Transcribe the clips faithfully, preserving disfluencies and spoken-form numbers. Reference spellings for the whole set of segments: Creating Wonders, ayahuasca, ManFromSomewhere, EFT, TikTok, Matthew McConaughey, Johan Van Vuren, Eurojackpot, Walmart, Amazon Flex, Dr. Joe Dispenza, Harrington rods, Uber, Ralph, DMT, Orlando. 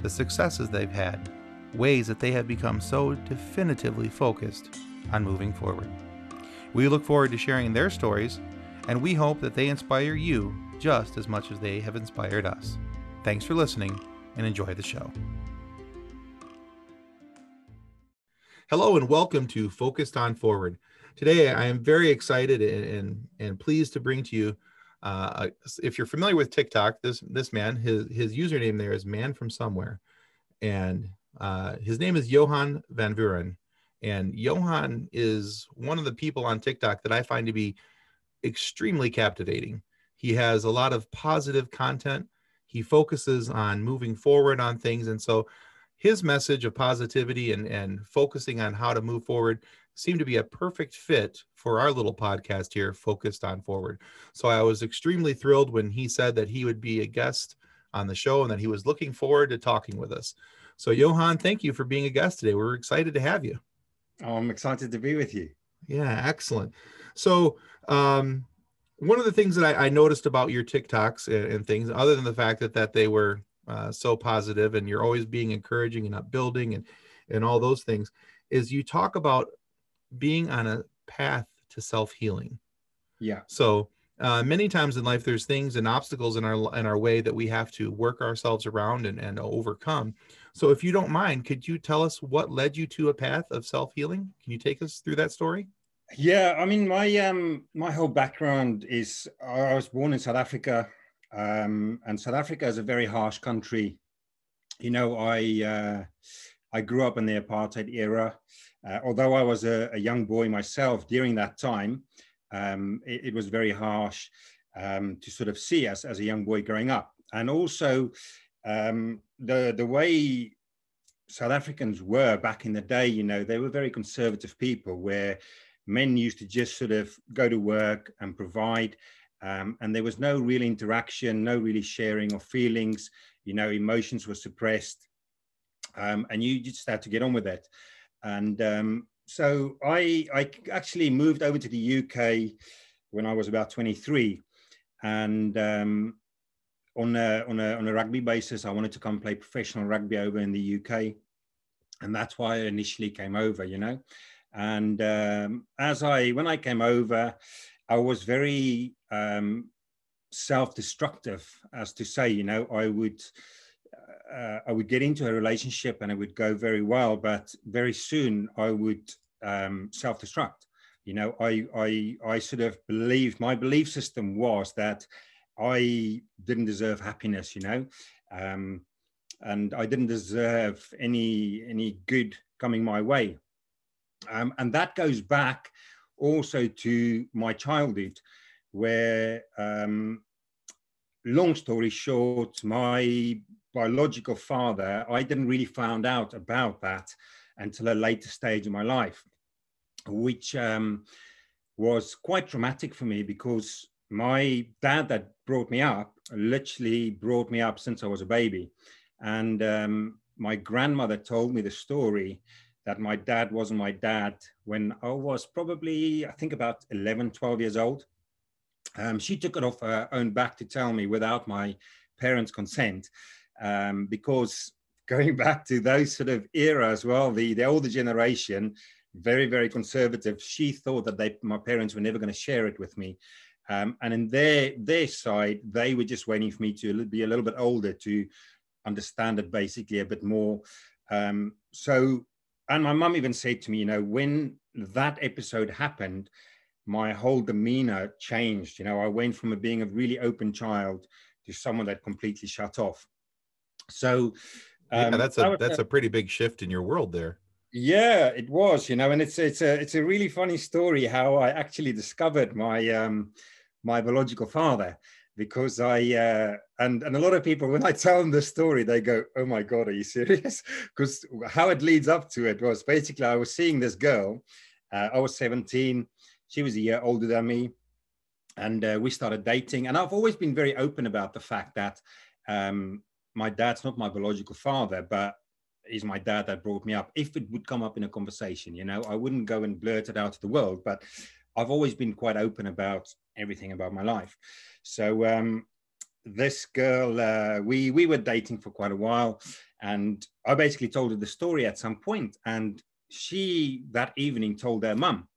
the successes they've had, ways that they have become so definitively focused on moving forward. We look forward to sharing their stories, and we hope that they inspire you just as much as they have inspired us. Thanks for listening, and enjoy the show. Hello, and welcome to Focused on Forward. Today, I am very excited and, and, and pleased to bring to you, uh, if you're familiar with TikTok, this this man, his, his username there is ManFromSomewhere, and uh, his name is Johan Van Vuren. And Johan is one of the people on TikTok that I find to be extremely captivating. He has a lot of positive content. He focuses on moving forward on things. And so his message of positivity and, and focusing on how to move forward seemed to be a perfect fit for our little podcast here, Focused on Forward. So I was extremely thrilled when he said that he would be a guest on the show and that he was looking forward to talking with us. So Johan, thank you for being a guest today. We're excited to have you. Oh, I'm excited to be with you. Yeah, excellent. So um, one of the things that I, I noticed about your TikToks and, and things, other than the fact that that they were uh, so positive and you're always being encouraging and upbuilding and, and all those things, is you talk about being on a path to self-healing. Yeah. So uh, many times in life, there's things and obstacles in our in our way that we have to work ourselves around and, and overcome. So if you don't mind, could you tell us what led you to a path of self-healing? Can you take us through that story? Yeah. I mean, my um, my whole background is I was born in South Africa, um, and South Africa is a very harsh country. You know, I uh, I grew up in the apartheid era. Uh, although I was a, a young boy myself during that time, um, it, it was very harsh um, to sort of see us as a young boy growing up. And also um, the, the way South Africans were back in the day, you know, they were very conservative people where men used to just sort of go to work and provide, um, and there was no real interaction, no really sharing of feelings, you know, emotions were suppressed, um, and you just had to get on with it. And um, so I, I actually moved over to the U K when I was about twenty-three, and um, on, a, on, a, on a rugby basis, I wanted to come play professional rugby over in the U K. And that's why I initially came over, you know. And um, as I, when I came over, I was very um, self-destructive, as to say, you know, I would, Uh, I would get into a relationship and it would go very well, but very soon I would um, self-destruct. You know, I, I, I sort of believed, my belief system was that I didn't deserve happiness, you know, um, and I didn't deserve any, any good coming my way. Um, and that goes back also to my childhood where, um, long story short, my biological father, I didn't really find out about that until a later stage of my life, which um, was quite traumatic for me because my dad that brought me up literally brought me up since I was a baby. And um, my grandmother told me the story that my dad wasn't my dad when I was probably, I think about eleven, twelve years old. Um, she took it off her own back to tell me without my parents' consent. Um, because going back to those sort of era as well, the, the older generation, very, very conservative, she thought that they, my parents were never going to share it with me. Um, and in their, their side, they were just waiting for me to be a little bit older to understand it basically a bit more. Um, so, and my mum even said to me, you know, when that episode happened, my whole demeanor changed. You know, I went from a, being a really open child to someone that completely shut off. So um, yeah, that's a that's a pretty big shift in your world there. Yeah, it was, you know, and it's it's a it's a really funny story how I actually discovered my um, my biological father, because I, uh, and, and a lot of people, when I tell them the story, they go, oh my God, are you serious? Because how it leads up to it was basically I was seeing this girl, uh, I was seventeen, she was a year older than me, and uh, we started dating. And I've always been very open about the fact that um, my dad's not my biological father, but he's my dad that brought me up. If it would come up in a conversation, you know, I wouldn't go and blurt it out to the world, but I've always been quite open about everything about my life. So um, this girl, uh, we, we were dating for quite a while, and I basically told her the story at some point, and she that evening told her mum.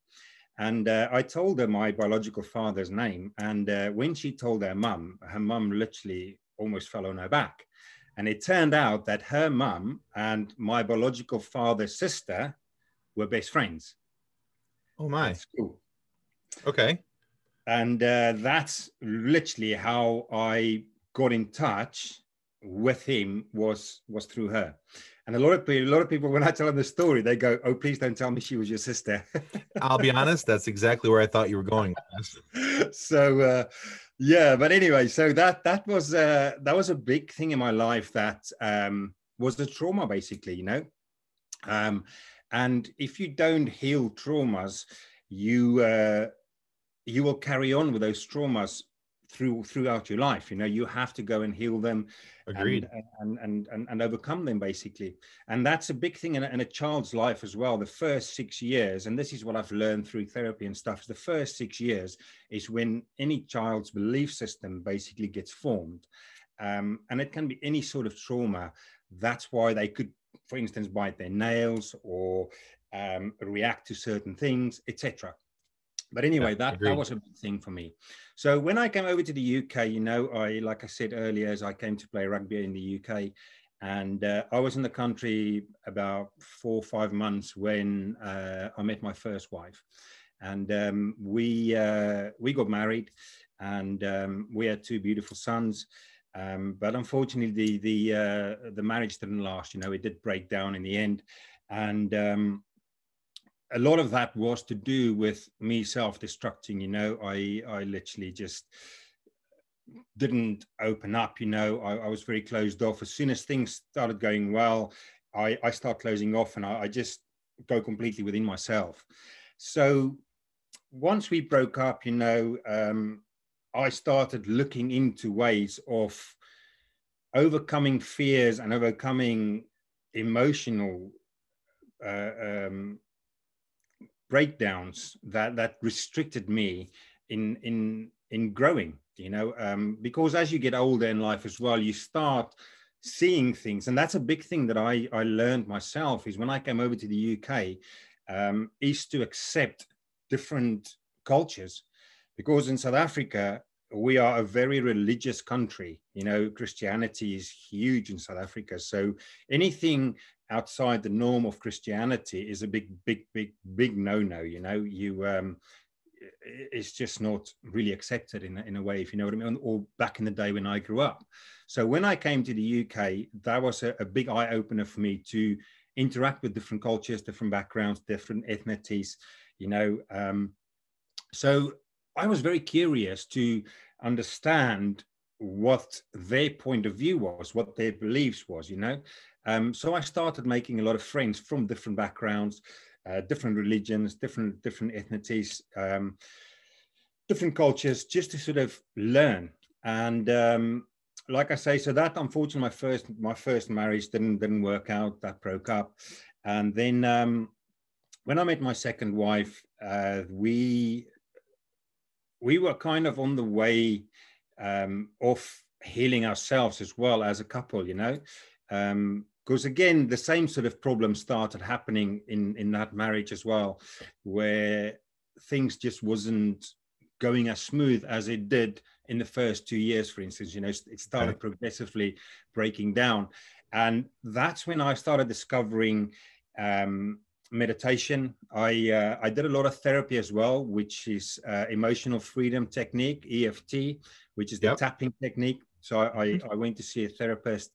And uh, I told her my biological father's name. And uh, when she told her mum, her mum literally almost fell on her back. And it turned out that her mum and my biological father's sister were best friends. Oh my. At school. Okay. And uh, that's literally how I got in touch with him, was, was through her. And a lot of people, a lot of people, when I tell them the story, they go, "Oh, please don't tell me she was your sister." I'll be honest; that's exactly where I thought you were going. So, uh, yeah, but anyway, so that that was uh, that was a big thing in my life that um, was the trauma, basically, you know. Um, and if you don't heal traumas, you uh, you will carry on with those traumas through throughout your life. You know, you have to go and heal them. Agreed. And, and, and, and overcome them, basically. And that's a big thing in a, in a child's life as well. The first six years, and this is what I've learned through therapy and stuff, is the first six years is when any child's belief system basically gets formed. Um, and it can be any sort of trauma. That's why they could, for instance, bite their nails or um, react to certain things, et cetera. But anyway, yeah, that, that was a big thing for me. So when I came over to the U K, you know, I, like I said earlier, as I came to play rugby in the U K, and uh, I was in the country about four or five months when uh, I met my first wife, and um, we uh, we got married, and um, we had two beautiful sons. Um, but unfortunately, the the uh, the marriage didn't last. You know, it did break down in the end, and. Um, A lot of that was to do with me self-destructing, you know, I, I literally just didn't open up, you know, I, I was very closed off. As soon as things started going well, I, I start closing off, and I, I just go completely within myself. So once we broke up, you know, um, I started looking into ways of overcoming fears and overcoming emotional uh, um breakdowns that that restricted me in in in growing, you know, um because as you get older in life as well, you start seeing things. And that's a big thing that I I learned myself, is when I came over to the U K, um is to accept different cultures, because in South Africa we are a very religious country, you know. Christianity is huge in South Africa, so anything outside the norm of Christianity is a big, big, big, big no-no, you know. You, um, it's just not really accepted in, in a way, if you know what I mean, or back in the day when I grew up. So when I came to the U K, that was a, a big eye-opener for me to interact with different cultures, different backgrounds, different ethnicities, you know. Um, so I was very curious to understand what their point of view was, what their beliefs was, you know. Um, so I started making a lot of friends from different backgrounds, uh, different religions, different different ethnicities, um, different cultures, just to sort of learn. And um, like I say, so that unfortunately my first my first marriage didn't didn't work out. That broke up, and then um, when I met my second wife, uh, we we were kind of on the way um, of healing ourselves as well as a couple, you know. Um, Because again, the same sort of problem started happening in, in that marriage as well, where things just wasn't going as smooth as it did in the first two years, for instance, you know, it started right. progressively breaking down. And that's when I started discovering um, meditation. I, uh, I did a lot of therapy as well, which is uh, emotional freedom technique, E F T, which is the yep. tapping technique. So I, I went to see a therapist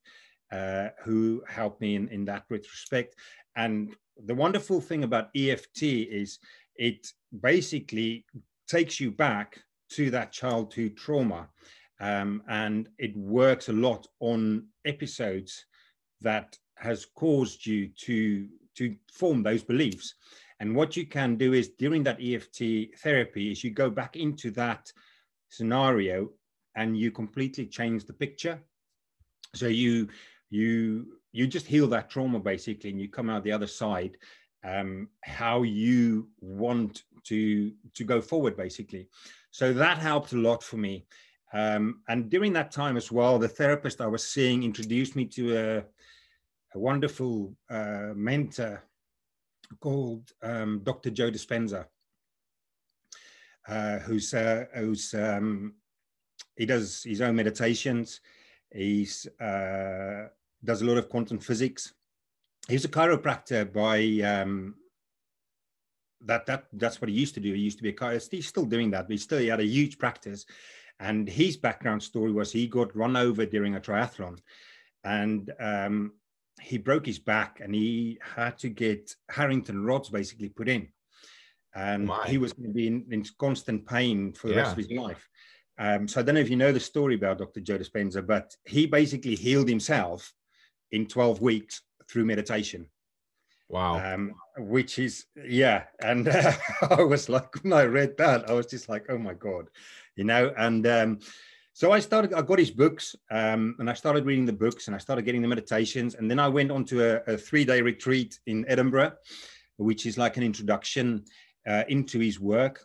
Uh, who helped me in, in that retrospect. And the wonderful thing about E F T is it basically takes you back to that childhood trauma. Um, and it works a lot on episodes that has caused you to, to form those beliefs. And what you can do is during that E F T therapy is you go back into that scenario and you completely change the picture. So you, you, you just heal that trauma basically, and you come out the other side um, how you want to, to go forward basically. So that helped a lot for me. Um, and during that time as well, the therapist I was seeing introduced me to a, a wonderful uh, mentor called um, Doctor Joe Dispenza, uh, who's, uh, who's um, he does his own meditations. He's uh, does a lot of quantum physics. He's a chiropractor by um, that that that's what he used to do. He used to be a chiropractor. He's still doing that, but he still he had a huge practice. And his background story was he got run over during a triathlon, and um, he broke his back, and he had to get Harrington rods basically put in, and My. he was going to be in, in constant pain for the yeah. rest of his life. Um, so I don't know if you know the story about Doctor Joe Dispenza, but he basically healed himself in twelve weeks through meditation. Wow. Um, which is, yeah. And uh, I was like, when I read that, I was just like, oh my God, you know? And um, so I started, I got his books um, and I started reading the books and I started getting the meditations. And then I went on to a, a three day retreat in Edinburgh, which is like an introduction uh, into his work.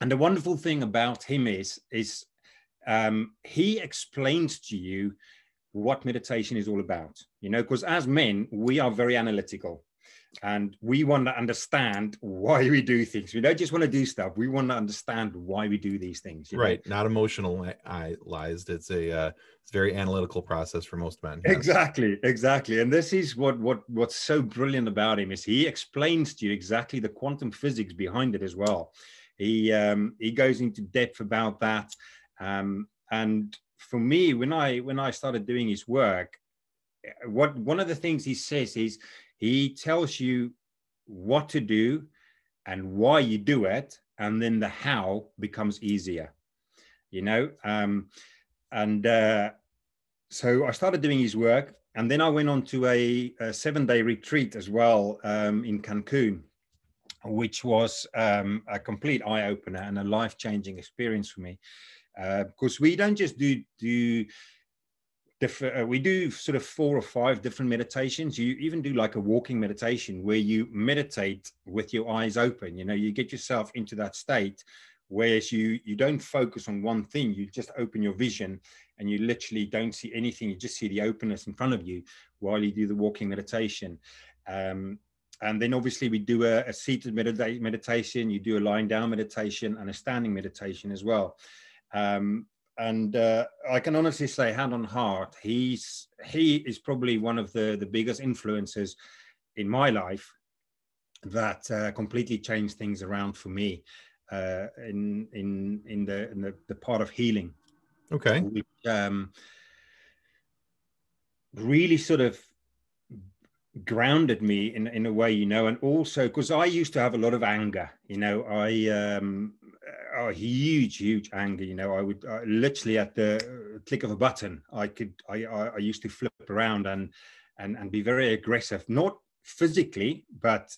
And the wonderful thing about him is, is um, he explains to you what meditation is all about, you know, because as men, we are very analytical. And we want to understand why we do things. We don't just want to do stuff. We want to understand why we do these things. Right. Know? Not emotionalized. It's a uh, it's very analytical process for most men. Yes. Exactly. Exactly. And this is what, what what's so brilliant about him is he explains to you exactly the quantum physics behind it as well. He, um, he goes into depth about that. Um, and for me, when I, when I started doing his work, what one of the things he says is, he tells you what to do and why you do it, and then the how becomes easier, you know? Um, and uh, so I started doing his work, and then I went on to a, a seven-day retreat as well um, in Cancun, which was um, a complete eye-opener and a life-changing experience for me. Uh, because we don't just do... do we do sort of four or five different meditations. You even do like a walking meditation where you meditate with your eyes open. You know, you get yourself into that state, whereas you, you don't focus on one thing. You just open your vision and you literally don't see anything. You just see the openness in front of you while you do the walking meditation. Um, and then obviously we do a, a seated medita- meditation. You do a lying down meditation and a standing meditation as well. Um, And uh, I can honestly say, hand on heart, he's he is probably one of the, the biggest influences in my life that uh, completely changed things around for me uh, in in in the in the, the part of healing. Okay. Which, um, really sort of grounded me in in a way, you know, and also because I used to have a lot of anger, you know, I. Um, Oh, huge, huge anger. You know, I would uh, literally at the click of a button, I could, I, I, I used to flip around and, and, and be very aggressive, not physically, but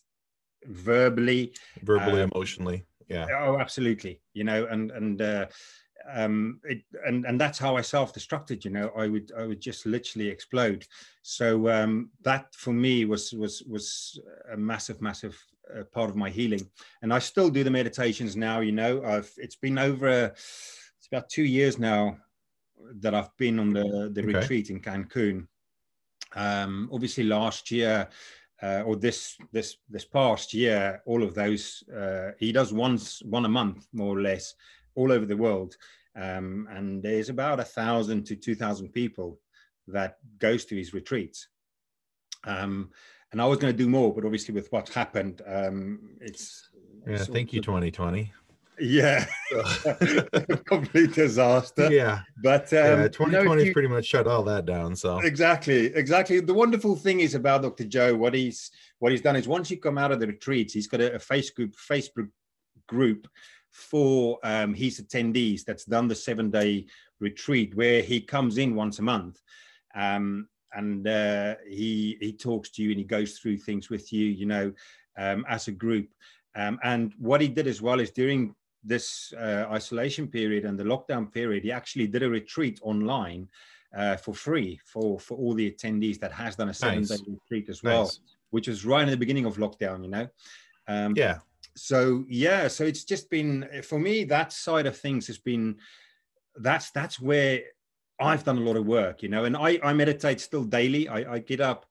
verbally, verbally, um, emotionally. Yeah. Oh, absolutely. You know, and, and, uh, um, it, and, and that's how I self-destructed, you know, I would, I would just literally explode. So, um, that for me was, was, was a massive, massive Uh, part of my healing. And I still do the meditations now, you know. I've it's been over a, it's about two years now that I've been on the, the okay. retreat in Cancun. Um, obviously last year uh, or this this this past year, all of those uh, he does once one a month more or less all over the world, um, and there's about a thousand to two thousand people that goes to his retreats. Um, And I was going to do more, but obviously with what's happened, um, it's... Yeah, thank you, twenty twenty. Yeah. Complete disaster. Yeah. But... Um, yeah, twenty twenty you know, pretty much shut all that down, so... Exactly, exactly. The wonderful thing is about Doctor Joe, what he's what he's done is once you come out of the retreats, he's got a, a Facebook, Facebook group for um, his attendees that's done the seven-day retreat, where he comes in once a month um, and uh, he, he talks to you and he goes through things with you, you know, um, as a group. Um, and what he did as well is during this uh, isolation period and the lockdown period, he actually did a retreat online uh, for free for, for all the attendees that has done a seven-day nice. retreat as well, nice. which was right in the beginning of lockdown, you know. Um, yeah. So, yeah, so it's just been, for me, that side of things has been, that's that's where I've done a lot of work, you know, and I, I meditate still daily. I, I get up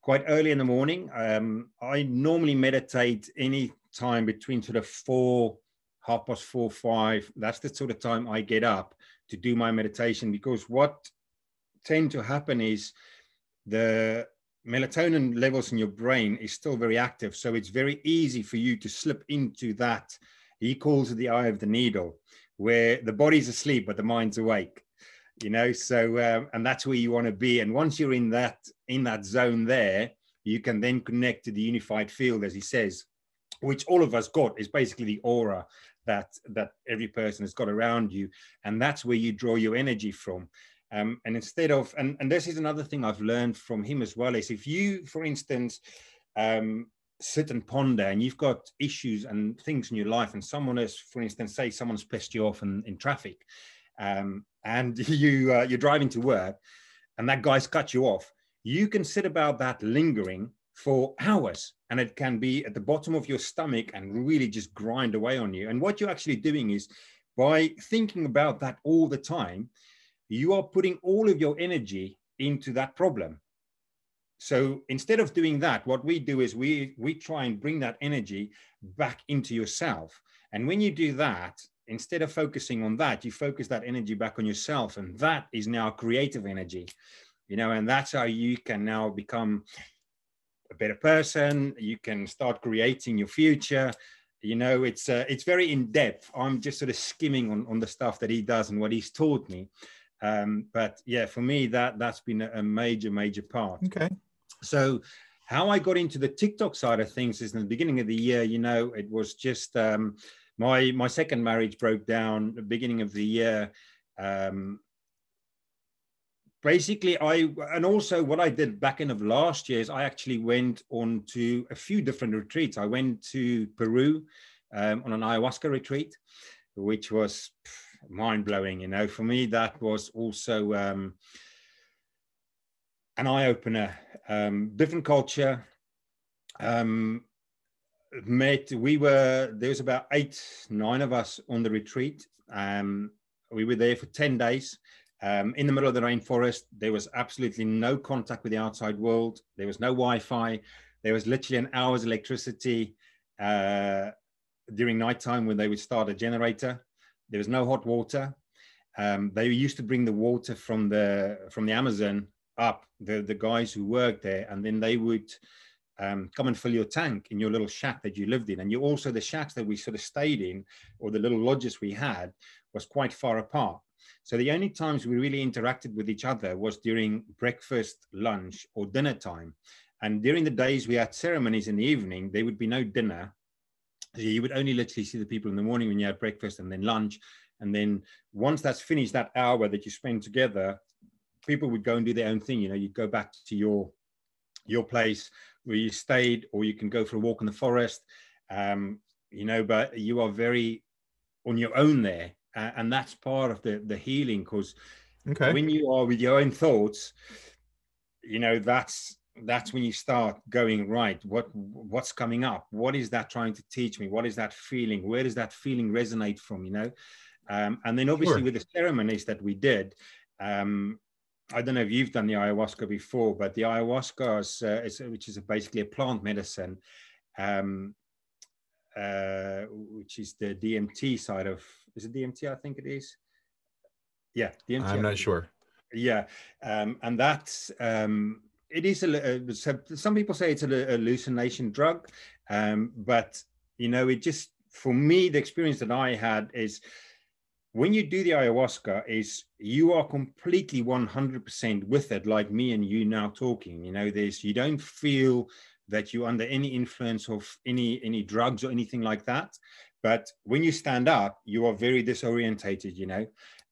quite early in the morning. Um, I normally meditate any time between sort of four, half past four, five. That's the sort of time I get up to do my meditation, because what tend to happen is the melatonin levels in your brain is still very active. So it's very easy for you to slip into that. He calls it the eye of the needle, where the body's asleep, but the mind's awake, you know? So, um, and that's where you want to be. And once you're in that, in that zone there, you can then connect to the unified field, as he says, which all of us got, is basically the aura that, that every person has got around you. And that's where you draw your energy from. Um, and instead of, and, and this is another thing I've learned from him as well, is if you, for instance, um, sit and ponder and you've got issues and things in your life, and someone is, for instance, say someone's pissed you off in, in traffic, um, and you, uh, you're driving to work and that guy's cut you off, you can sit about that lingering for hours, and it can be at the bottom of your stomach and really just grind away on you. And what you're actually doing is, by thinking about that all the time, you are putting all of your energy into that problem. So instead of doing that, what we do is we, we try and bring that energy back into yourself. And when you do that, instead of focusing on that, you focus that energy back on yourself. And that is now creative energy, you know, and that's how you can now become a better person. You can start creating your future. You know, it's, uh, it's very in-depth. I'm just sort of skimming on, on the stuff that he does and what he's taught me. Um, but yeah, for me, that, that's been a, a major, major part. Okay. So how I got into the TikTok side of things is, in the beginning of the year, you know, it was just, um, my, my second marriage broke down the beginning of the year. Um, basically I, and also what I did back end of last year is I actually went on to a few different retreats. I went to Peru, um, on an ayahuasca retreat, which was mind-blowing, you know. For me, that was also um an eye-opener. Um different culture. Um met we were there was about eight nine of us on the retreat. Um we were there for ten days, um in the middle of the rainforest. There was absolutely no contact with the outside world. There was no Wi-Fi. There was literally an hour's electricity uh during nighttime, when they would start a generator. There was no hot water. Um, they used to bring the water from the from the Amazon up, the, the guys who worked there, and then they would um, come and fill your tank in your little shack that you lived in. And you also, the shacks that we sort of stayed in, or the little lodges we had, was quite far apart. So the only times we really interacted with each other was during breakfast, lunch, or dinner time. And during the days we had ceremonies in the evening, there would be no dinner. You would only literally see the people in the morning when you had breakfast, and then lunch. And then once that's finished, that hour that you spend together, people would go and do their own thing. You know, you'd go back to your, your place where you stayed, or you can go for a walk in the forest, um, you know, but you are very on your own there. Uh, and that's part of the, the healing, because okay. when you are with your own thoughts, you know, that's, that's when you start going, right, what what's coming up? What is that trying to teach me? What is that feeling? Where does that feeling resonate from, you know? Um, and then obviously sure. with the ceremonies that we did, um, I don't know if you've done the ayahuasca before, but the ayahuasca, is, uh, is, which is a basically a plant medicine, um, uh, which is the D M T side of, is it D M T? I think it is. Yeah, D M T. I'm not sure. Yeah, um, and that's... Um, It is a, a, some people say it's a hallucination drug, um, but, you know, it just, for me, the experience that I had is, when you do the ayahuasca, is you are completely one hundred percent with it, like me and you now talking, you know, there's, you don't feel that you're under any influence of any, any drugs or anything like that. But when you stand up, you are very disorientated, you know.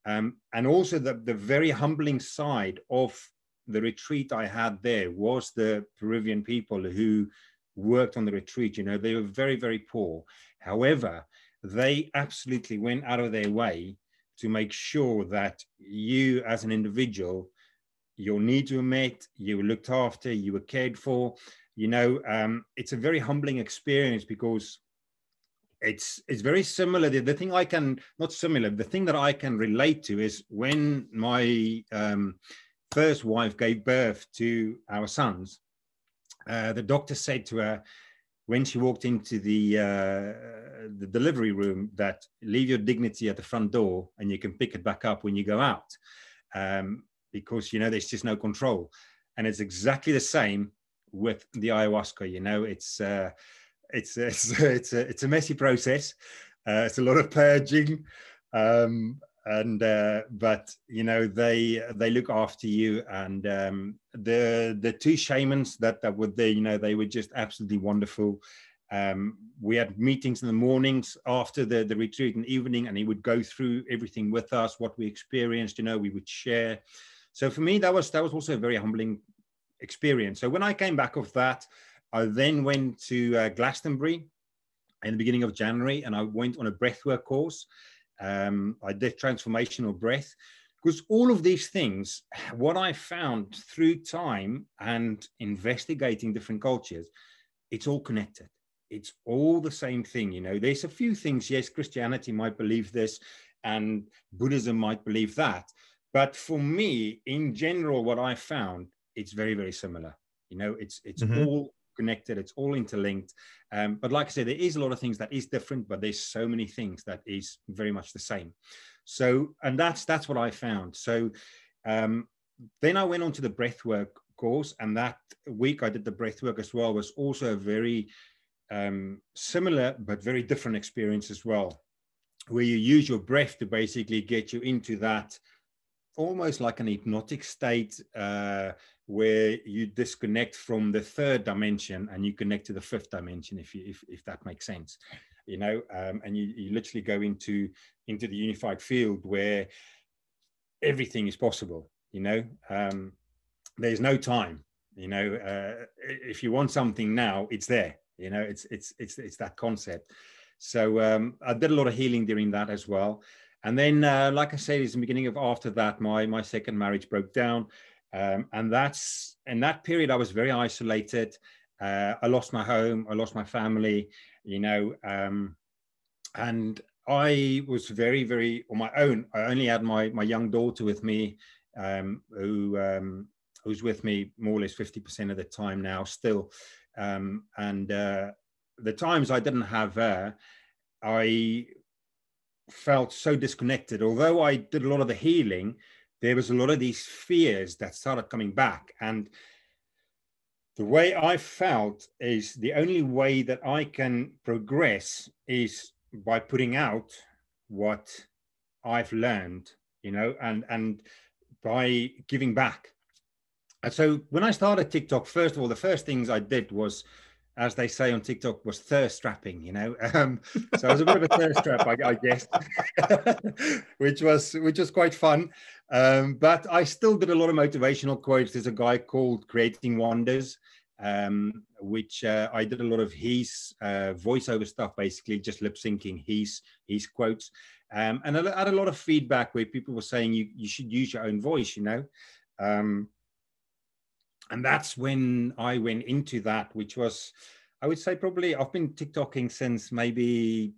Um, and also the, the very humbling side of the retreat I had there was the Peruvian people who worked on the retreat. You know, they were very, very poor. However, they absolutely went out of their way to make sure that you as an individual, your needs were met, you were looked after, you were cared for. You know, um, it's a very humbling experience because It's it's very similar. The, the thing I can, not similar, the thing that I can relate to is when my um, first wife gave birth to our sons, uh, the doctor said to her when she walked into the, uh, the delivery room that leave your dignity at the front door and you can pick it back up when you go out, um, because, you know, there's just no control. And it's exactly the same with the ayahuasca, you know, it's... Uh, It's it's it's a, it's a messy process. Uh, it's a lot of purging, um, and uh, but you know they they look after you, and um, the the two shamans that that were there, you know, they were just absolutely wonderful. Um, we had meetings in the mornings after the the retreat and evening, and he would go through everything with us, what we experienced. You know, we would share. So for me, that was that was also a very humbling experience. So when I came back off that, I then went to uh, Glastonbury in the beginning of January, and I went on a breathwork course. Um, I did transformational breath, because all of these things, what I found through time and investigating different cultures, it's all connected. It's all the same thing. You know, there's a few things. Yes, Christianity might believe this and Buddhism might believe that. But for me, in general, what I found, it's very, very similar. You know, it's, it's mm-hmm. all connected, it's all interlinked, um, but like I said, there is a lot of things that is different, but there's so many things that is very much the same. So, and that's that's what I found. So um, then I went on to the breathwork course, and that week I did the breathwork as well. It was also a very um, similar but very different experience as well, where you use your breath to basically get you into that almost like an hypnotic state, uh, where you disconnect from the third dimension and you connect to the fifth dimension, if you, if, if that makes sense, you know, um, and you, you literally go into, into the unified field where everything is possible, you know, um, there's no time, you know, uh, if you want something now, it's there, you know, it's, it's, it's, it's that concept. So um, I did a lot of healing during that as well. And then, uh, like I said, it's the beginning of after that, my, my second marriage broke down. Um, and that's, in that period, I was very isolated. Uh, I lost my home, I lost my family, you know, um, and I was very, very on my own. I only had my, my young daughter with me, um, who um, who's with me more or less fifty percent of the time now still. Um, and uh, the times I didn't have her, I felt so disconnected. Although I did a lot of the healing, there was a lot of these fears that started coming back. And the way I felt is the only way that I can progress is by putting out what I've learned, you know, and, and by giving back. And so when I started TikTok, first of all, the first things I did was, as they say on TikTok, was thirst trapping, you know. Um, so I was a bit of a thirst trap, I, I guess, which was which was quite fun. Um, but I still did a lot of motivational quotes. There's a guy called Creating Wonders, um, which uh, I did a lot of his uh, voiceover stuff, basically just lip syncing his his quotes. Um, and I had a lot of feedback where people were saying you you should use your own voice, you know. Um, And that's when I went into that, which was, I would say probably, I've been TikToking since maybe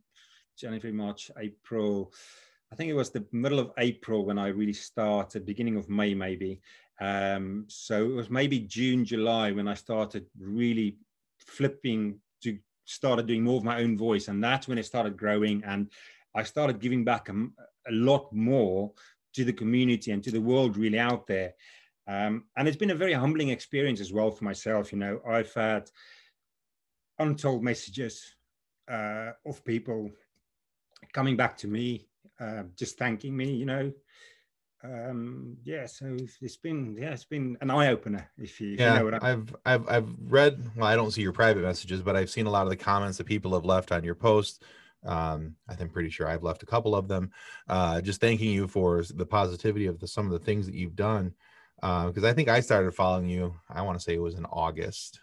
January, March, April. I think it was the middle of April when I really started, beginning of May maybe. Um, so it was maybe June, July when I started really flipping to started doing more of my own voice. And that's when it started growing. And I started giving back a, a lot more to the community and to the world really out there. Um, and it's been a very humbling experience as well for myself. You know, I've had untold messages uh, of people coming back to me, uh, just thanking me, you know. Um, yeah, so it's been, yeah, it's been an eye-opener, if you, yeah, if you know what I mean. I've, I've, I've read, well, I don't see your private messages, but I've seen a lot of the comments that people have left on your post Um, I think pretty sure I've left a couple of them, uh, just thanking you for the positivity of the, some of the things that you've done. Uh, because I think I started following you, I want to say it was in August,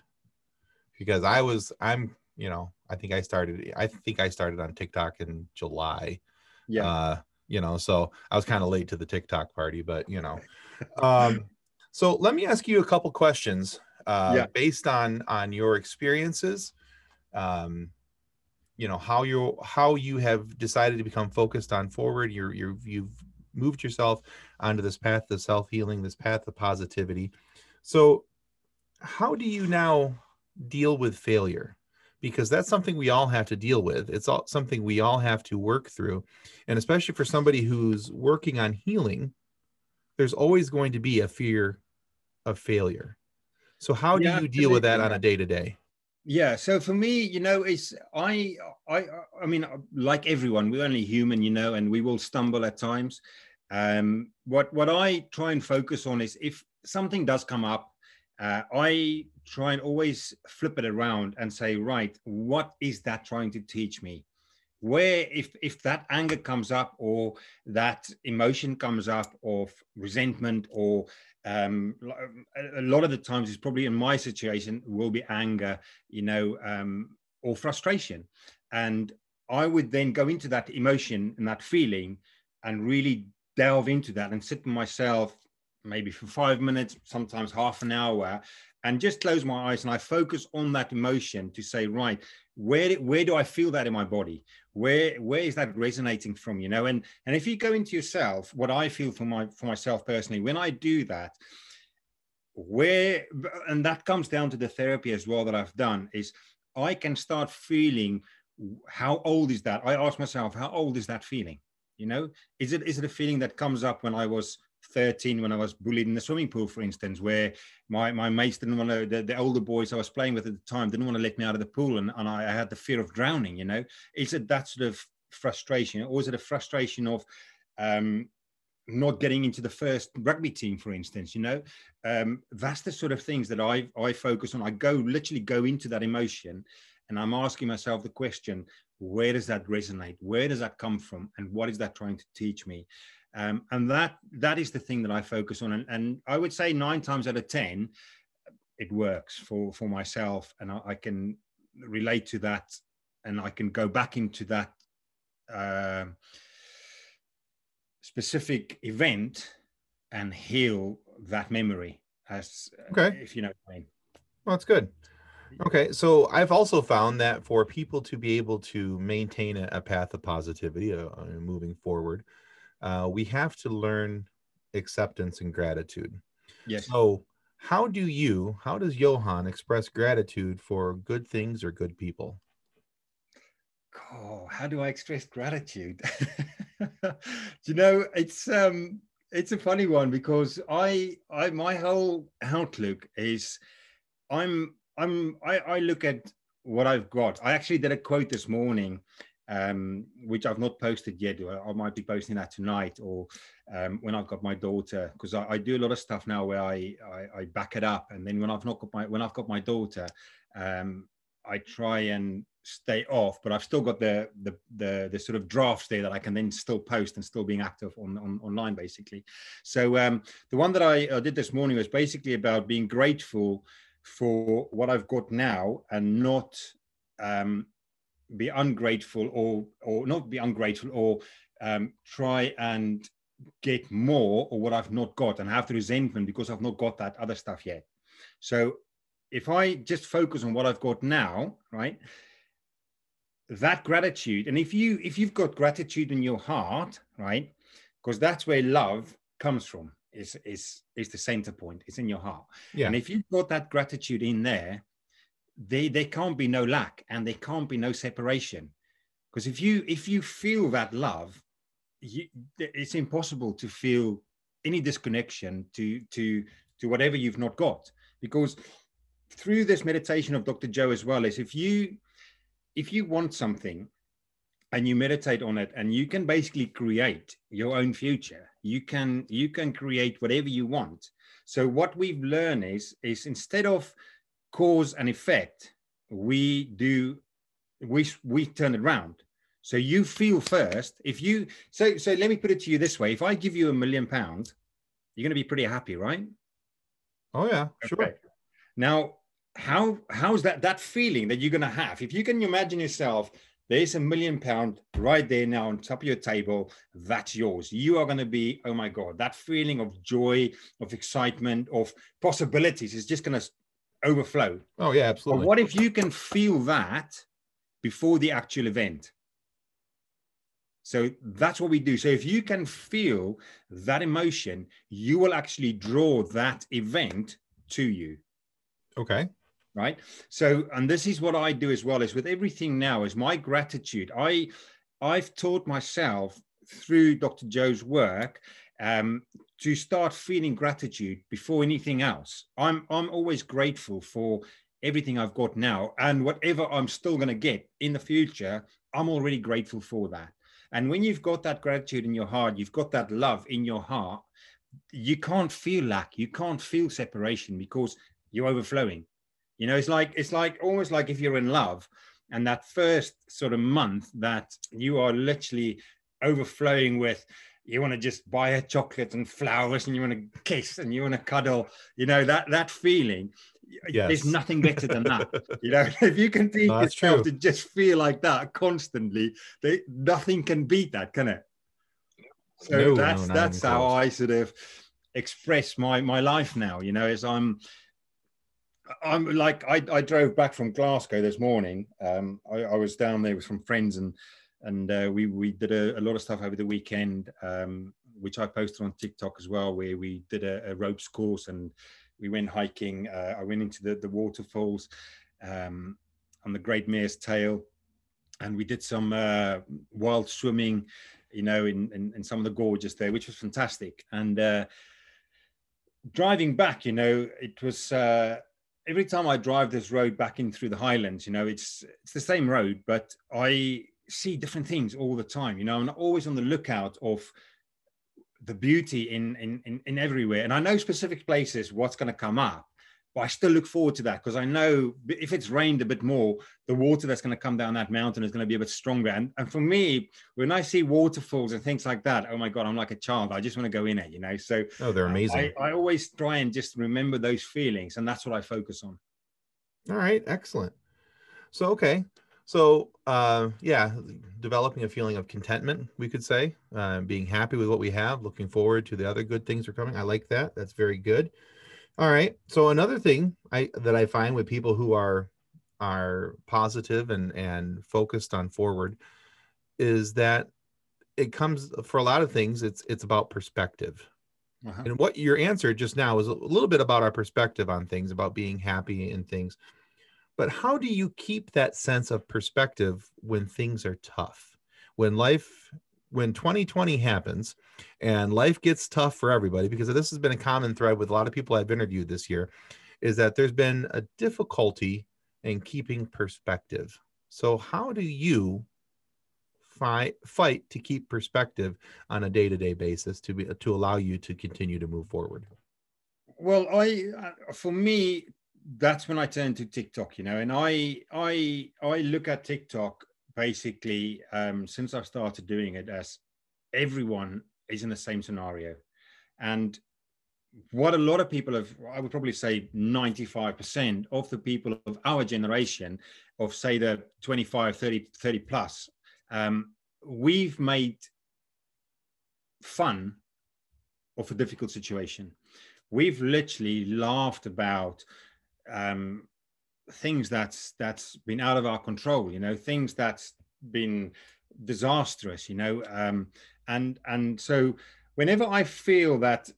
because I was, I'm, you know, I think I started, I think I started on TikTok in July. Yeah. Uh, you know, so I was kind of late to the TikTok party, but you know, um, so let me ask you a couple questions, uh, yeah. based on, on your experiences, um, you know, how you how you have decided to become focused on forward. You're, you're, you've moved yourself onto this path of self-healing, this path of positivity. So how do you now deal with failure? Because that's something we all have to deal with. It's all, something we all have to work through. And especially for somebody who's working on healing, there's always going to be a fear of failure. So how do yeah, you deal with that on a day-to-day? Yeah. So for me, you know, it's, I, I, I mean, like everyone, we're only human, you know, and we will stumble at times. Um, what, what I try and focus on is if something does come up, uh, I try and always flip it around and say, right, what is that trying to teach me? Where, if, if that anger comes up or that emotion comes up of resentment or, um a lot of the times it's probably in my situation will be anger, you know, um or frustration, and I would then go into that emotion and that feeling and really delve into that and sit with myself maybe for five minutes, sometimes half an hour, and just close my eyes and I focus on that emotion to say, right, where where do I feel that in my body? Where where is that resonating from? You know, and and if you go into yourself, what I feel for my for myself personally, when I do that, where, and that comes down to the therapy as well that I've done, is I can start feeling, how old is that? I ask myself, how old is that feeling? You know, is it is it a feeling that comes up when I was thirteen, when I was bullied in the swimming pool, for instance, where my, my mates didn't want to, the, the older boys I was playing with at the time didn't want to let me out of the pool, and, and I, I had the fear of drowning, you know? Is it that sort of frustration, or is it a frustration of um, not getting into the first rugby team, for instance, you know? Um, that's the sort of things that I, I focus on. I go, literally go into that emotion, and I'm asking myself the question, where does that resonate? Where does that come from? And what is that trying to teach me? Um, and that that is the thing that I focus on. And, and I would say nine times out of ten, it works for, for myself. And I, I can relate to that. And I can go back into that uh, specific event and heal that memory. As, okay. If you know what I mean. Well, that's good. Okay. So I've also found that for people to be able to maintain a, a path of positivity, uh, moving forward, Uh, we have to learn acceptance and gratitude. Yes. So how do you, how does Johan express gratitude for good things or good people? Oh, how do I express gratitude? You know, it's, um, it's a funny one, because I, I, my whole outlook is I'm, I'm, I, I look at what I've got. I actually did a quote this morning, Um, which I've not posted yet. I might be posting that tonight, or um, when I've got my daughter, because I, I do a lot of stuff now where I, I, I back it up, and then when I've not got my when I've got my daughter, um, I try and stay off, but I've still got the the the, the sort of drafts there that I can then still post and still being active on, on online basically. So um, the one that I, I did this morning was basically about being grateful for what I've got now, and not um, be ungrateful or or not be ungrateful or um try and get more or what I've not got and have the resentment because I've not got that other stuff yet. So if I just focus on what I've got now, right, that gratitude, and if you if you've got gratitude in your heart, right, because that's where love comes from, is is is the center point, it's in your heart. Yeah. And if you've got that gratitude in there, They, there can't be no lack, and there can't be no separation, because if you if you feel that love, you, it's impossible to feel any disconnection to to to whatever you've not got. Because through this meditation of Doctor Joe as well, is if you if you want something and you meditate on it, and you can basically create your own future. You can you can create whatever you want. So what we've learned is is instead of cause and effect, we do we we turn it around. So you feel first. If you, so, so let me put it to you this way. If I give you a million pounds, you're going to be pretty happy, right? Oh yeah, sure. Okay. Now, how, how's that, that feeling that you're going to have? If you can imagine yourself, there's a million pound right there now on top of your table, that's yours. You are going to be, oh my God, that feeling of joy, of excitement, of possibilities is just going to overflow. Oh yeah, absolutely. But what if you can feel that before the actual event? So that's what we do. So if you can feel that emotion, you will actually draw that event to you. Okay. Right. So, and this is what I do as well, is with everything now is my gratitude. I, I've taught myself through Doctor Joe's work um, to start feeling gratitude before anything else. I'm, I'm always grateful for everything I've got now, and whatever I'm still going to get in the future, I'm already grateful for that. And when you've got that gratitude in your heart, you've got that love in your heart, you can't feel lack, you can't feel separation, because you're overflowing. You know, it's like, it's like almost like if you're in love, and that first sort of month that you are literally overflowing with, you want to just buy her chocolate and flowers, and you want to kiss, and you want to cuddle, you know, that, that feeling. Yes. There's nothing better than that. You know, if you can teach no, yourself true. to just feel like that constantly, they, nothing can beat that, can it? So no, that's no, that's how close. I sort of express my my life now. You know, as I'm I'm like I, I drove back from Glasgow this morning. Um, I, I was down there with some friends, and and uh, we we did a, a lot of stuff over the weekend, um, which I posted on TikTok as well, where we did a, a ropes course, and we went hiking. Uh, I went into the, the waterfalls um, on the Great Mare's Tail, and we did some uh, wild swimming, you know, in, in, in some of the gorges there, which was fantastic. And uh, driving back, you know, it was, uh, every time I drive this road back in through the Highlands, you know, it's, it's the same road, but I see different things all the time. You know, I'm always on the lookout of the beauty in, in, in, in everywhere. And I know specific places, what's going to come up, but I still look forward to that, because I know if it's rained a bit more, the water that's going to come down that mountain is going to be a bit stronger. And, and for me, when I see waterfalls and things like that, oh my God, I'm like a child. I just want to go in it, you know? So oh, they're amazing. I, I always try and just remember those feelings, and that's what I focus on. All right. Excellent. So, okay. So, uh, yeah, developing a feeling of contentment, we could say, uh, being happy with what we have, looking forward to the other good things that are coming. I like that. That's very good. All right. So another thing I, that I find with people who are, are positive and, and focused on forward is that it comes for a lot of things. It's, it's about perspective. Uh-huh. And what your answer just now is a little bit about our perspective on things, about being happy in things. But how do you keep that sense of perspective when things are tough? When life, when twenty twenty happens and life gets tough for everybody, because this has been a common thread with a lot of people I've interviewed this year, is that there's been a difficulty in keeping perspective. So how do you fight, fight to keep perspective on a day-to-day basis to be, to allow you to continue to move forward? Well, I, for me, that's when I turn to TikTok, you know, and I, I, I look at TikTok basically um, since I've started doing it as everyone is in the same scenario. And what a lot of people have, I would probably say ninety-five percent of the people of our generation of say the twenty-five, thirty, thirty plus, um, we've made fun of a difficult situation. We've literally laughed about um things that's that's been out of our control, you know, things that's been disastrous, you know, um and and so whenever I feel that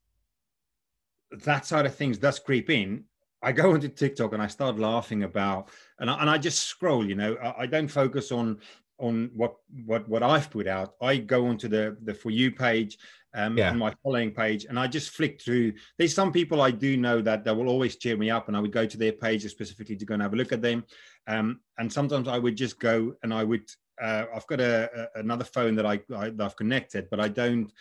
that side of things does creep in, I go onto TikTok and I start laughing about, and I, and I just scroll, you know. I, I don't focus on on what what what I've put out. I go onto the the For You page, um yeah. and my following page, and I just flick through. There's some people I do know that that will always cheer me up, and I would go to their pages specifically to go and have a look at them, um and sometimes I would just go and I would uh I've got a, a another phone that I, I that I've connected, but I don't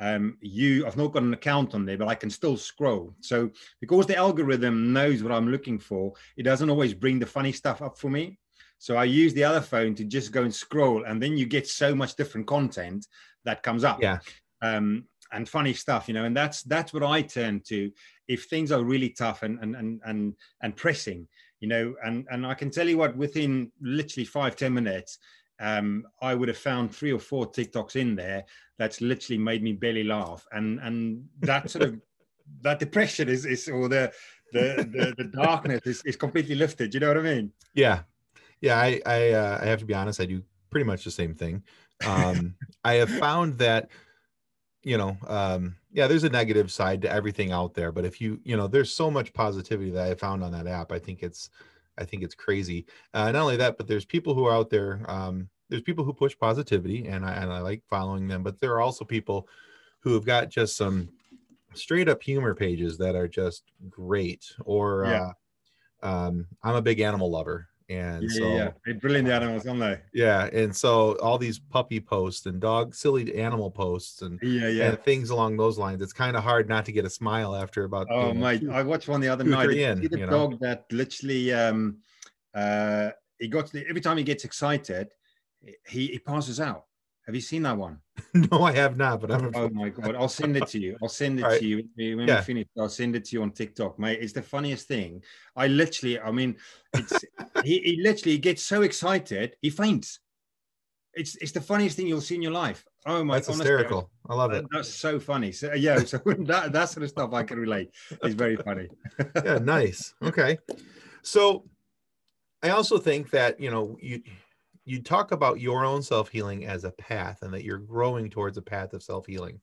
um you I've not got an account on there, but I can still scroll. So because the algorithm knows what I'm looking for, it doesn't always bring the funny stuff up for me. So I use the other phone to just go and scroll, and then you get so much different content that comes up. Yeah. Um, and funny stuff, you know, and that's that's what I turn to if things are really tough and and and and, and pressing, you know, and, and I can tell you what, within literally five, ten minutes, um, I would have found three or four TikToks in there that's literally made me belly laugh. And and that sort of, that depression is, is or the the, the, the darkness is, is completely lifted. You know what I mean? Yeah. Yeah, I I, uh, I have to be honest, I do pretty much the same thing. Um, I have found that, you know, um, yeah, there's a negative side to everything out there, but if you, you know, there's so much positivity that I found on that app. I think it's, I think it's crazy. Uh, not only that, but there's people who are out there, um, there's people who push positivity, and I, and I like following them, but there are also people who have got just some straight up humor pages that are just great. Or yeah. uh, um, I'm a big animal lover. And yeah, so, yeah, they're brilliant animals, aren't they? Yeah, and so all these puppy posts and dog, silly animal posts, and yeah, yeah, and things along those lines. It's kind of hard not to get a smile after about. Oh you know, my! Two, I watched one the other night. Did you see the dog know? that literally, um, uh, he got every time he gets excited, he, he passes out. Have you seen that one? No, I have not. But I'm. Oh my god! I'll send it to you. I'll send it right. to you when yeah. we finish. I'll send it to you on TikTok, mate. It's the funniest thing. I literally, I mean, it's, he, he literally gets so excited he faints. It's it's the funniest thing you'll see in your life. Oh my! That's honestly, hysterical. I love it. That's so funny. So yeah, so that that sort of stuff I can relate. It's very funny. Yeah. Nice. Okay. So, I also think that you know you. you talk about your own self-healing as a path, and that you're growing towards a path of self-healing.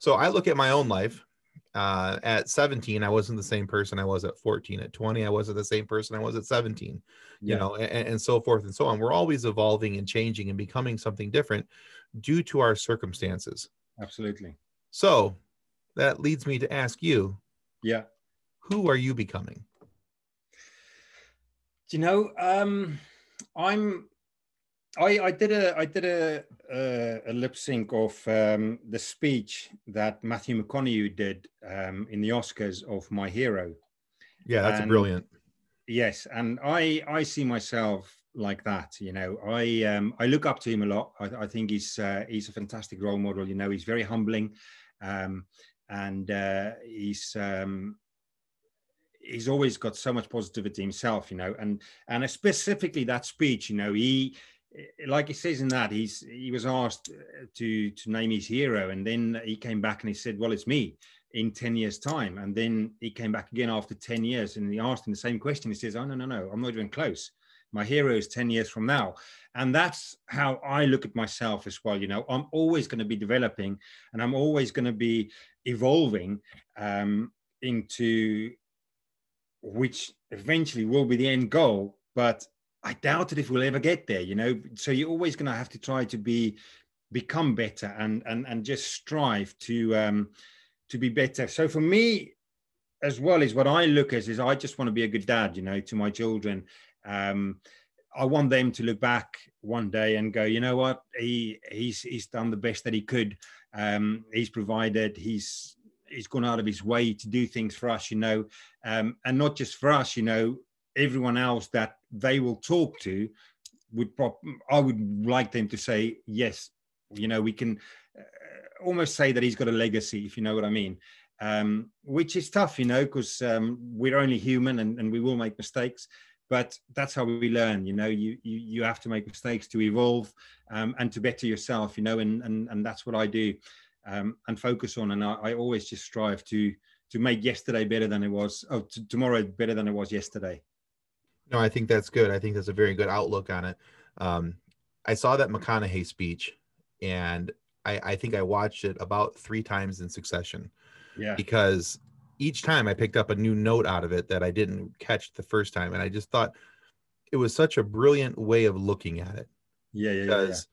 So I look at my own life. Uh, at seventeen, I wasn't the same person I was at fourteen. At twenty, I wasn't the same person I was at seventeen, you yeah. know, and, and so forth and so on. We're always evolving and changing and becoming something different due to our circumstances. Absolutely. So that leads me to ask you, yeah, who are you becoming? Do you know, um, I'm, I, I did a I did a a, a lip sync of um, the speech that Matthew McConaughey did um, in the Oscars of My Hero. Yeah, that's and, brilliant. Yes, and I I see myself like that. You know, I um, I look up to him a lot. I, I think he's uh, he's a fantastic role model. You know, he's very humbling, um, and uh, he's. Um, he's always got so much positivity himself. You know, and and specifically that speech. You know, he. Like he says in that, he's he was asked to to name his hero, and then he came back and he said, well, it's me in ten years time. And then he came back again after ten years and he asked him the same question. He says, oh, no, no, no, I'm not even close. My hero is ten years from now. And that's how I look at myself as well. You know, I'm always going to be developing, and I'm always going to be evolving um, into which eventually will be the end goal. But I doubted if we'll ever get there, you know, so you're always going to have to try to be, become better and, and, and just strive to, um, to be better. So for me as well is what I look as is I just want to be a good dad, you know, to my children. Um, I want them to look back one day and go, you know what, he, he's, he's done the best that he could. Um, he's provided, he's, he's gone out of his way to do things for us, you know, um, and not just for us, you know, everyone else that they will talk to would prop, I would like them to say, yes, you know, we can uh, almost say that he's got a legacy, if you know what I mean, um, which is tough, you know, because um, we're only human and, and we will make mistakes, but that's how we learn, you know, you you, you have to make mistakes to evolve um, and to better yourself, you know, and, and, and that's what I do um, and focus on. And I, I always just strive to, to make yesterday better than it was, oh, to, tomorrow better than it was yesterday. No, I think that's good. I think that's a very good outlook on it. Um, I saw that McConaughey speech, and I, I think I watched it about three times in succession. Yeah. Because each time I picked up a new note out of it that I didn't catch the first time. And I just thought it was such a brilliant way of looking at it. Yeah, yeah, because,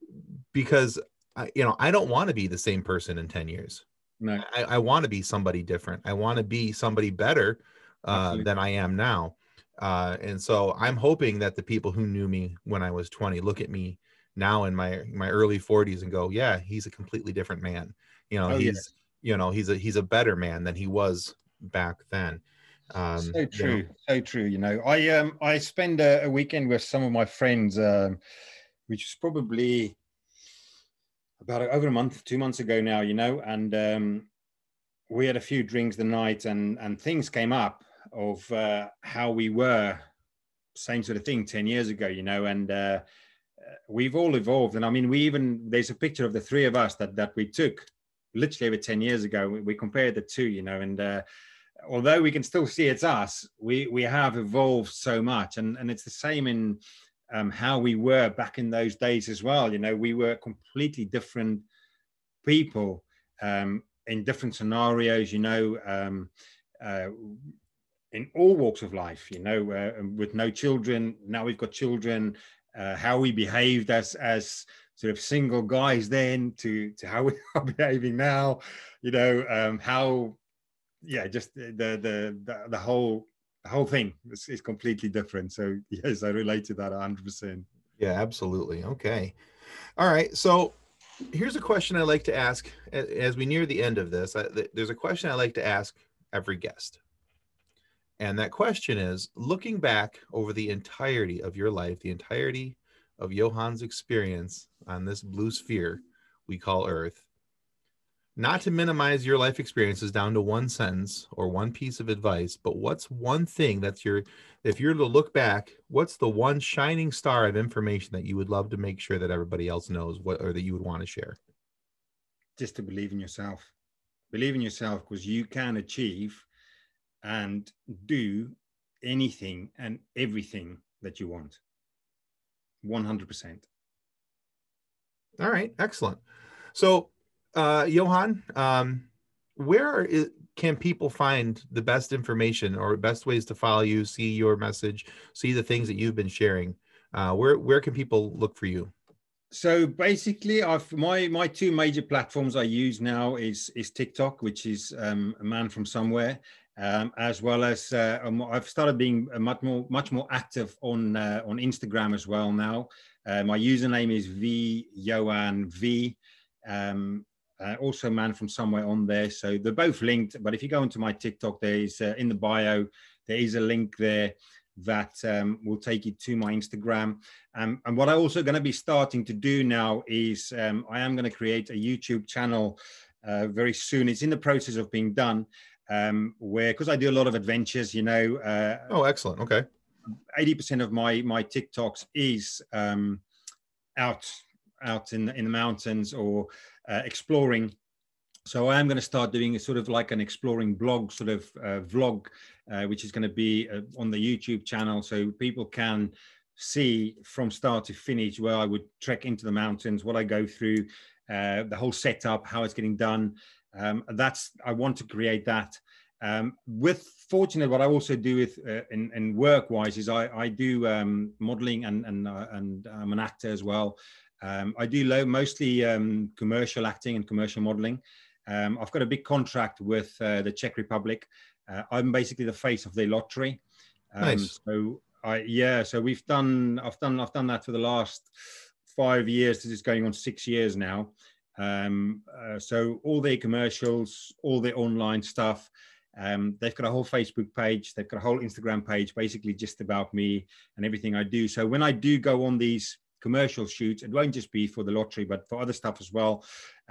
yeah. yeah. Because, I, you know, I don't want to be the same person in ten years. No. I, I want to be somebody different. I want to be somebody better uh, than I am now. Uh, and so I'm hoping that the people who knew me when I was twenty look at me now in my my early forties and go, yeah, he's a completely different man. You know, oh, he's yeah. you know he's a he's a better man than he was back then. Um, so true, you know. so true. You know, I um I spend a, a weekend with some of my friends, um, which is probably about over a month, two months ago now. You know, and um, we had a few drinks the night, and and things came up of uh, how we were, same sort of thing ten years ago. You know, and uh, we've all evolved, and I mean, we even there's a picture of the three of us that that we took literally over ten years ago. We, we compared the two, you know, and. Uh, although we can still see it's us, we, we have evolved so much. And, and it's the same in um, how we were back in those days as well. You know, we were completely different people um, in different scenarios, you know, um, uh, in all walks of life, you know, uh, with no children. Now we've got children, uh, how we behaved as, as sort of single guys then to, to how we are behaving now, you know, um, how... yeah, just the, the the the whole the whole thing is, is completely different. So yes, I relate to that one hundred percent. Yeah, absolutely. Okay, all right. So here's a question I like to ask as we near the end of this. I, there's a question I like to ask every guest, and that question is: looking back over the entirety of your life, the entirety of Johan's experience on this blue sphere we call Earth. Not to minimize your life experiences down to one sentence or one piece of advice, but what's one thing that's your, if you're to look back, what's the one shining star of information that you would love to make sure that everybody else knows what, or that you would want to share? Just to believe in yourself. Believe in yourself, because you can achieve and do anything and everything that you want. one hundred percent. All right, excellent. So, Uh, Johan, um, where are, can people find the best information or best ways to follow you, see your message, see the things that you've been sharing? Uh, where, where can people look for you? So basically, I've, my, my two major platforms I use now is, is TikTok, which is um, a man from somewhere, um, as well as uh, I've started being much more, much more active on, uh, on Instagram as well now. Uh, my username is v joan v. Um, Uh, also Man From Somewhere on there. So they're both linked, but if you go into my TikTok, there is uh, in the bio, there is a link there that um, will take you to my Instagram. Um, and what I'm also going to be starting to do now is um, I am going to create a YouTube channel uh, very soon. It's in the process of being done um, where, because I do a lot of adventures, you know. Uh, oh, excellent. Okay. eighty percent of my, my TikToks is um, out, out in, in the mountains or Uh, exploring. So I am going to start doing a sort of like an exploring blog sort of uh, vlog, uh, which is going to be uh, on the YouTube channel. So people can see from start to finish where I would trek into the mountains, what I go through, uh, the whole setup, how it's getting done. Um, that's, I want to create that. Um, with fortunate, what I also do with uh, in, in work-wise is I, I do um, modeling and, and, uh, and I'm an actor as well. Um, I do low, mostly um, commercial acting and commercial modeling. Um, I've got a big contract with uh, the Czech Republic. Uh, I'm basically the face of the lottery. Um, nice. So I, yeah, so we've done, I've done, I've done that for the last five years. This is going on six years now. Um, uh, so all their commercials, all their online stuff. Um, they've got a whole Facebook page. They've got a whole Instagram page, basically just about me and everything I do. So when I do go on these commercial shoots, it won't just be for the lottery, but for other stuff as well.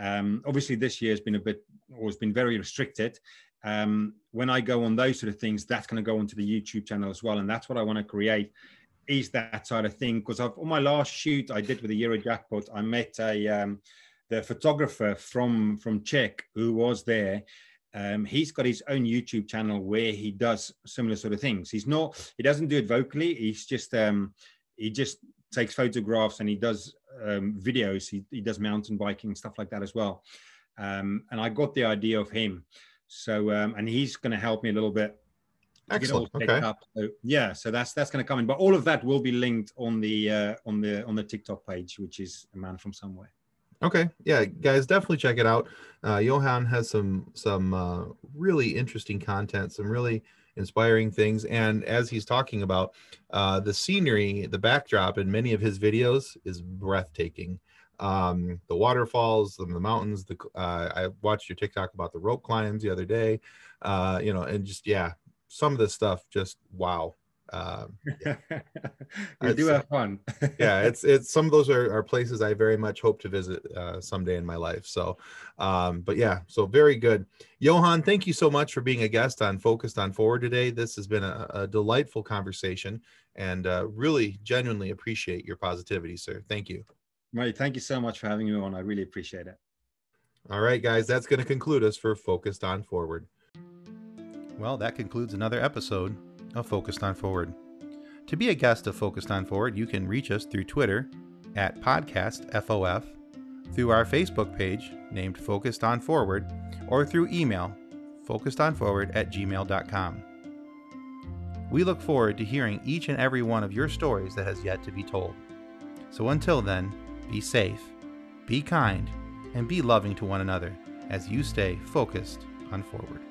Um, obviously this year has been a bit, or has been very restricted. Um, when I go on those sort of things, that's going to go onto the YouTube channel as well. And that's what I want to create, is that side of thing. Because I've, on my last shoot I did with the Eurojackpot, I met a, um, the photographer from, from Czech who was there. Um, he's got his own YouTube channel where he does similar sort of things. He's not, he doesn't do it vocally. He's just, um, he just, takes photographs and he does um, videos. He, he does mountain biking and stuff like that as well. Um, and I got the idea of him. So, um, and he's going to help me a little bit. Excellent. Okay. Up. So, yeah. So that's, that's going to come in, but all of that will be linked on the, uh, on the, on the TikTok page, which is a Man From Somewhere. Okay. Yeah, guys, definitely check it out. Uh, Johan has some, some uh, really interesting content, some really inspiring things. And as he's talking about, uh, the scenery, the backdrop in many of his videos is breathtaking. Um, the waterfalls, the, the mountains, the, uh, I watched your TikTok about the rope climbs the other day, uh, you know, and just, yeah, some of this stuff, just wow. Um, yeah. You do have fun. Yeah, it's it's some of those are, are places I very much hope to visit uh, someday in my life. So, um, but yeah, so very good. Johan, thank you so much for being a guest on Focused on Forward today. This has been a, a delightful conversation, and uh, really genuinely appreciate your positivity, sir. Thank you. Right. Thank you so much for having me on. I really appreciate it. All right, guys, that's going to conclude us for Focused on Forward. Well, that concludes another episode of Focused on Forward. To be a guest of Focused on Forward, you can reach us through Twitter at podcast F O F, through our Facebook page named Focused on Forward, or through email focused on forward at gmail dot com. We look forward to hearing each and every one of your stories that has yet to be told. So until then, be safe, be kind, and be loving to one another as you stay focused on forward.